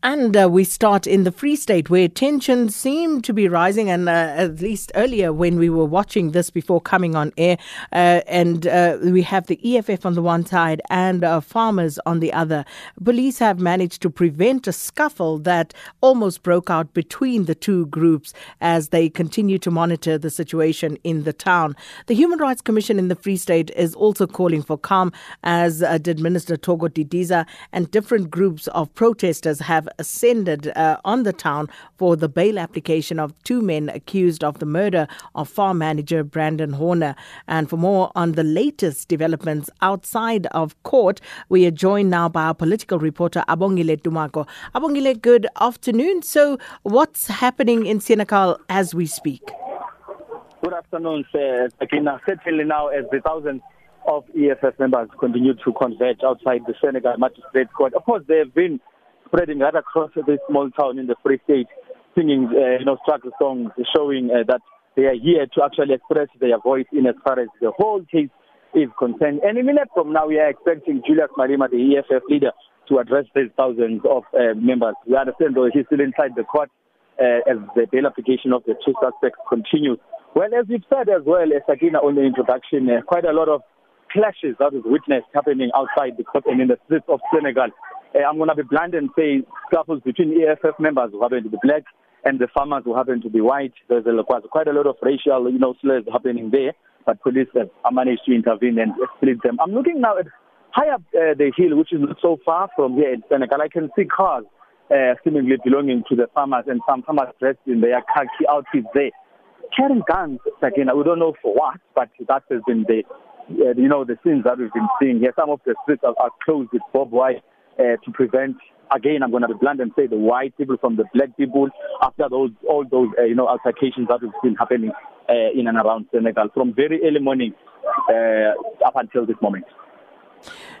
And we start in the Free State, where tensions seem to be rising, and at least earlier when we were watching this before coming on air, and we have the EFF on the one side and farmers on the other. Police have managed to prevent a scuffle that almost broke out between the two groups as they continue to monitor the situation in the town. The Human Rights Commission in the Free State is also calling for calm, as did Minister Thoko Didiza, and different groups of protesters have ascended on the town for the bail application of two men accused of the murder of farm manager Brandon Horner. And for more on the latest developments outside of court, we are joined now by our political reporter Abongile Dumako. Abongile, good afternoon. So what's happening in Senekal as we speak? Good afternoon, Sakina. Certainly now, as the thousands of EFF members continue to converge outside the Senegal Magistrate Court. Of course, they have been spreading right across this small town in the Free State, singing struggle songs, showing that they are here to actually express their voice in as far as the whole case is concerned. And a minute from now, we are expecting Julius Malema, the EFF leader, to address these thousands of members. We understand, though, he's still inside the court as the bail application of the two suspects continues. Well, as we've said as well, Sakina, on the introduction, quite a lot of clashes that is witnessed happening outside the court and in the streets of Senegal. I'm going to be blunt and say scuffles between EFF members who happen to be black and the farmers who happen to be white. There's quite a lot of racial slurs happening there, but police have managed to intervene and split them. I'm looking now at high up the hill, which is not so far from here in Senegal. I can see cars seemingly belonging to the farmers and some farmers dressed in their khaki outfits there, carrying guns. Again, we don't know for what, but that has been the scenes that we've been seeing here. Some of the streets are closed with barbed wire. To prevent, again, I'm going to be blunt and say the white people from the black people after those altercations that have been happening in and around Senegal from very early morning up until this moment.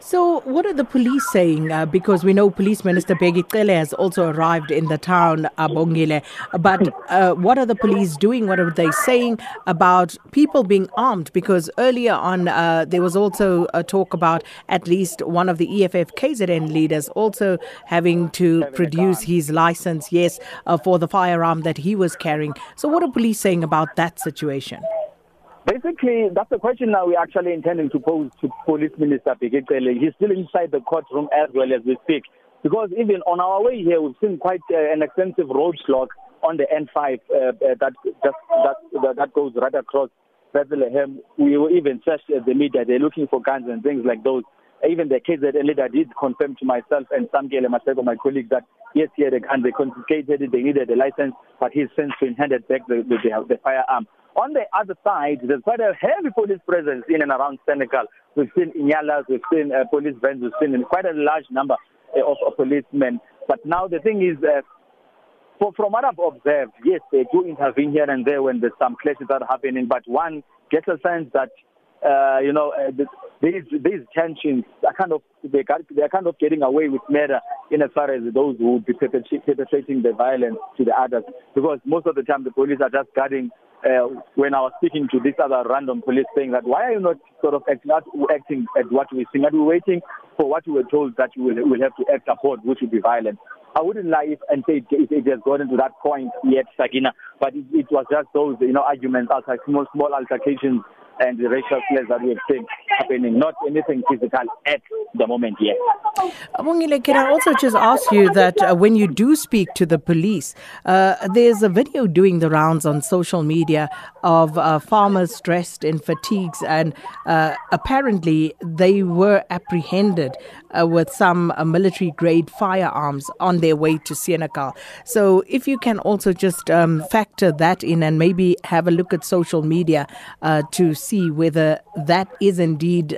So what are the police saying? Because we know Police Minister Bheki Cele has also arrived in the town, Abongile. But what are the police doing? What are they saying about people being armed? Because earlier on, there was also a talk about at least one of the EFF KZN leaders also having to produce his license, for the firearm that he was carrying. So what are police saying about that situation? Basically, that's the question now we're actually intending to pose to Police Minister Bheki Cele. He's still inside the courtroom as well as we speak. Because even on our way here, we've seen quite an extensive roadblock on the N5 that goes right across Bethlehem. We were even searched at the media. They're looking for guns and things like those. Even the KZN leader did confirm to myself and Sam Gele Matego, my colleague, that yes, he had a gun. They confiscated it. They needed a license, but he's since been handed back the firearm. On the other side, there's quite a heavy police presence in and around Senegal. We've seen inyalas, we've seen police vans, we've seen quite a large number of policemen. But now the thing is, from what I've observed, yes, they do intervene here and there when there's some clashes that are happening. But one gets a sense that these tensions are kind of getting away with murder in as far as those who would be perpetrating the violence to the others, because most of the time the police are just guarding. When I was speaking to this other random police saying that, why are you not acting at what we're seeing? Are we waiting for what we were told that you will have to act upon, which would be violent? I wouldn't lie and say it has gotten to that point yet, Sakina, but it was just those arguments, small altercations and the racial slurs that we have seen happening, not anything physical at the moment yet. Abongile, can I also just ask you that when you do speak to the police, there's a video doing the rounds on social media of farmers dressed in fatigues, and apparently they were apprehended with some military-grade firearms on their way to Senekal. So if you can also just factor that in and maybe have a look at social media to see whether that is indeed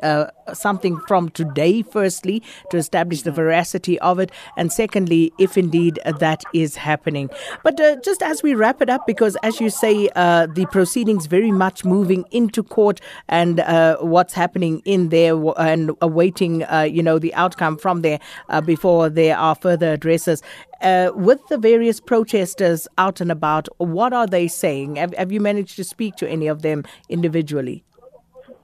something from today, firstly, to establish the veracity of it, and secondly, if indeed that is happening. But just as we wrap it up, because as you say, the proceedings very much moving into court and what's happening in there and awaiting, the outcome from there before there are further addresses. With the various protesters out and about, what are they saying? Have you managed to speak to any of them individually?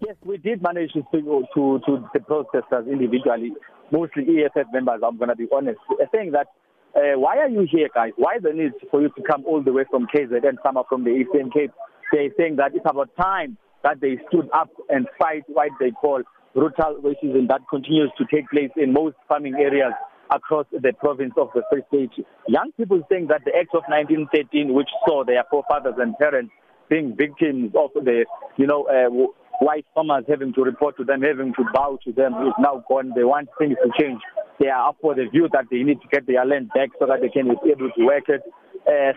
Yes, we did manage to speak to the protesters individually, mostly EFF members, I'm going to be honest, saying that, why are you here, guys? Why the need for you to come all the way from KZN and some are from the Eastern Cape? They're saying that it's about time that they stood up and fight what they call brutal racism that continues to take place in most farming areas across the province of the Free State. Young people think that the Act of 1913, which saw their forefathers and parents being victims of the, white farmers having to report to them, having to bow to them, is now gone. They want things to change. They are up for the view that they need to get their land back so that they can be able to work it.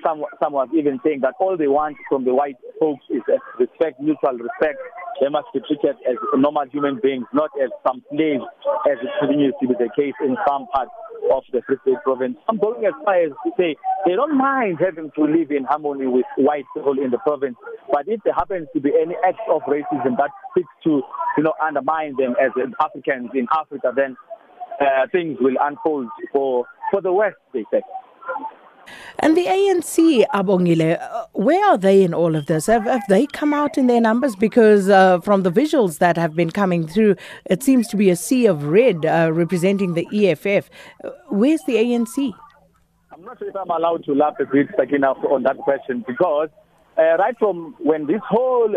Some was even saying that all they want from the white folks is respect, mutual respect. They must be treated as normal human beings, not as some slaves, as it continues to be the case in some parts of the Free State province. I'm going as far as to say they don't mind having to live in harmony with white people in the province, but if there happens to be any act of racism that seeks to, undermine them as Africans in Africa, then things will unfold for the West, they say. And the ANC, Abongile, where are they in all of this? Have they come out in their numbers? Because from the visuals that have been coming through, it seems to be a sea of red representing the EFF. Where's the ANC? I'm not sure if I'm allowed to laugh a bit enough on that question, because right from when this whole,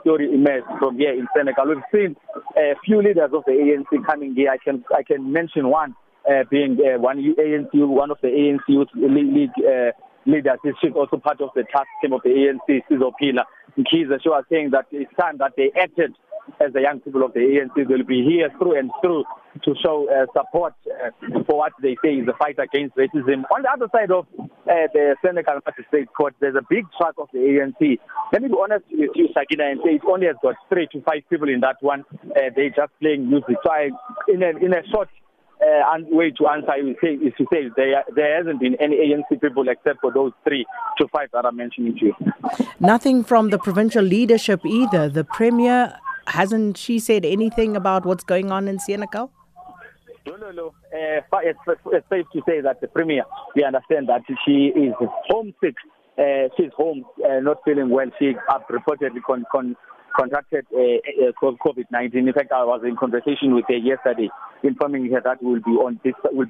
story emerged from here in Senekal, we've seen a few leaders of the ANC coming here. I can mention one. One of the ANC Youth League leaders, she's also part of the task team of the ANC, Cecil Pina. She was saying that it's time that they acted as the young people of the ANC. They'll be here through and through to show support for what they say is the fight against racism. On the other side of the Senekal Magistrate Court, there's a big truck of the ANC. Let me be honest with you, Sakina, and say it only has got 3 to 5 people in that one. They're just playing music. So in a short way to answer is to say there hasn't been any ANC people except for those 3 to 5 that I'm mentioning to you. Nothing from the provincial leadership either. The Premier, hasn't she said anything about what's going on in Senekal? No. It's safe to say that the Premier, we understand that she is homesick. She's home, not feeling well. She reportedly contracted COVID-19. In fact, I was in conversation with her yesterday, informing her that will be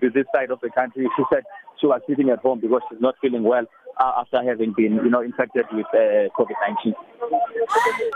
this side of the country. She said she was sitting at home because she's not feeling well after having been, infected with COVID-19.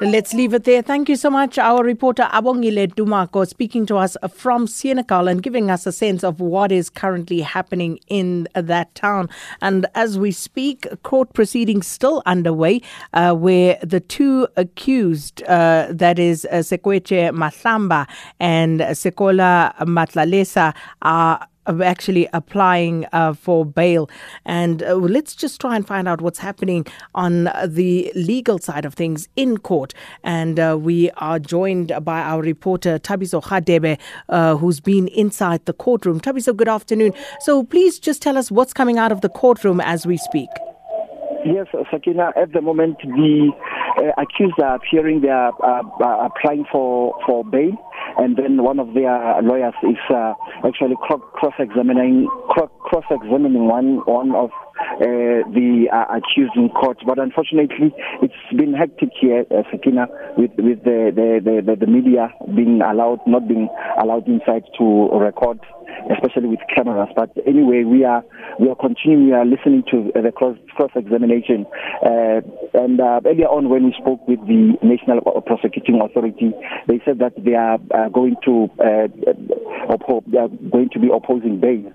Let's leave it there. Thank you so much. Our reporter Abongile Dumako speaking to us from Senekal and giving us a sense of what is currently happening in that town. And as we speak, court proceedings still underway, where the two accused, that is Sekwetche Matlamba and Sekola Matlalesa, are actually applying for bail. And let's just try and find out what's happening on the legal side of things in court. And we are joined by our reporter Thabiso Khathebe, who's been inside the courtroom. Thabiso, good afternoon. So please just tell us what's coming out of the courtroom as we speak. Yes, Sakina, at the moment the accused are appearing, they are applying for bail, and then one of their lawyers is actually cross-examining one of the accused in court. But unfortunately, it's been hectic here, Sakina, with the media not being allowed inside to record, especially with cameras. But anyway, we are continuing. We are listening to the cross-examination. And earlier on, when we spoke with the National Prosecuting Authority, they said that they are going to be opposing bail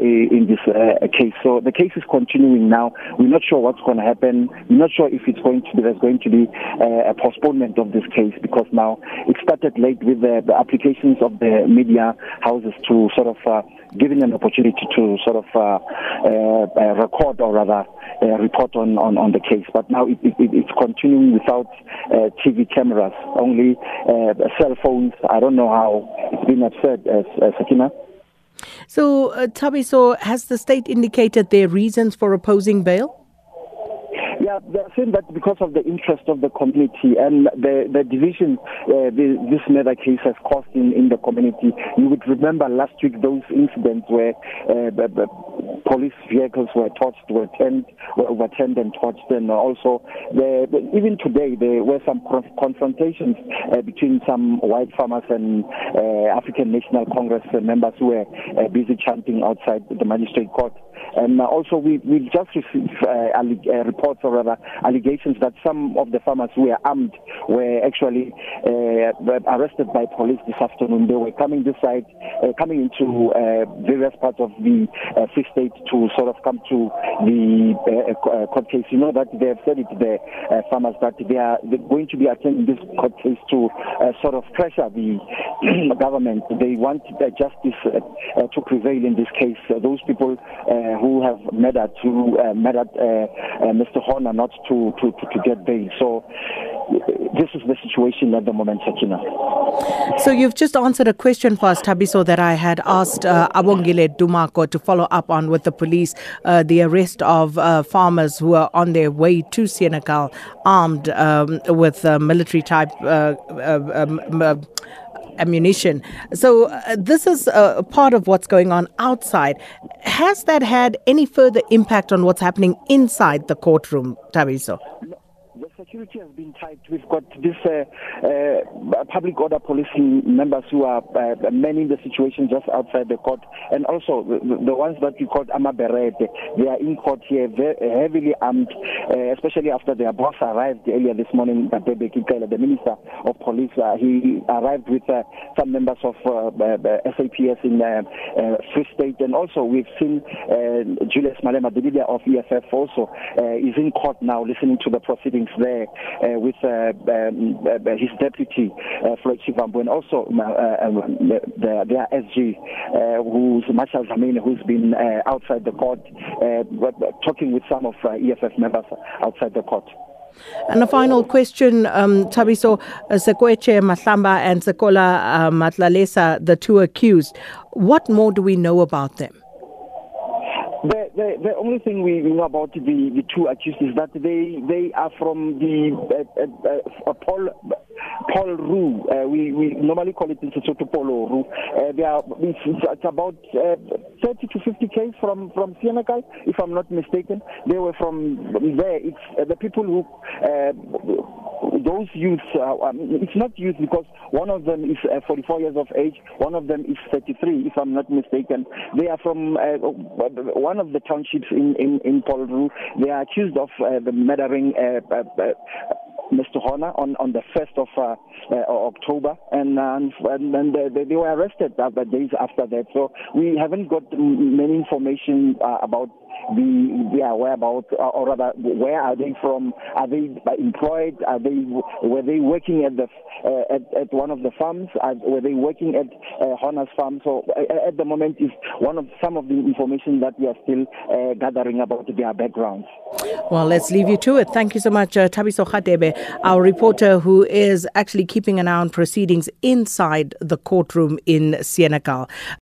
in this case. So the case is continuing now. We're not sure what's going to happen. We're not sure if there's going to be a postponement of this case, because now it started late with the applications of the media houses to sort of giving an opportunity to sort of record, or rather report on the case. But now it's continuing without TV cameras, only cell phones. I don't know how it's been absurd, Sakina. So, Thabiso, has the state indicated their reasons for opposing bail? Yeah, they're saying that because of the interest of the community and the division this murder case has caused in the community. You would remember last week those incidents where police vehicles were torched, were overturned and torched, and also even today there were some confrontations between some white farmers and African National Congress members who were busy chanting outside the magistrate court. And also we just received reports, or rather allegations, that some of the farmers who were armed were actually arrested by police this afternoon. They were coming this side, coming into various parts of the Free State to sort of come to the court case. You know that they have said it to the farmers that they're going to be attending this court case to sort of pressure the government. They want justice to prevail in this case. Those people who have murdered Mr. Horner not to get bail. So this is the situation at the moment, Sakina. So you've just answered a question for us, Thabiso, that I had asked Abongile Dumako to follow up on with the police, the arrest of farmers who are on their way to Senekal armed with military-type ammunition. So this is part of what's going on outside. Has that had any further impact on what's happening inside the courtroom, Thabiso? Security has been tight. We've got this public order policing members who are manning the situation just outside the court, and also the ones that we called Amaberet. They are in court here, very heavily armed, especially after their boss arrived earlier this morning, Bheki Cele, the Minister of Police. He arrived with some members of SAPS in Free State, and also we've seen Julius Malema, the leader of EFF, also is in court now listening to the proceedings there. With his deputy, Floyd Chivambu, and also their SG, who's Marshal Zamine, who's been outside the court, talking with some of EFF members outside the court. And a final question, Thabiso, Sekwetche Matlamba and Sekola Matlalesa, the two accused, what more do we know about them? The only thing we know about the two accused is that they are from the Paul Roux. We normally call it in Sesotho Paul Roux. It's about 30 to 50 km from Senekal, if I'm not mistaken. They were from there. It's the people who those youths. It's not youth because one of them is 44 years of age. One of them is 33, if I'm not mistaken. They are from one of the townships in Paul Roux. They are accused of the murdering Mr. Horner on the 1st of October, and they were arrested days after that. So we haven't got many information about their whereabouts, or rather, where are they from? Are they employed? Were they working at at one of the farms? Were they working at Horner's farm? So at the moment is some of the information that we are still gathering about their backgrounds. Well, let's leave you to it. Thank you so much, Thabiso Khathebe, our reporter who is actually keeping an eye on proceedings inside the courtroom in Senekal.